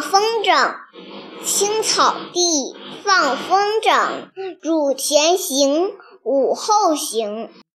放风筝，青草地放风筝，乳前行，午后行。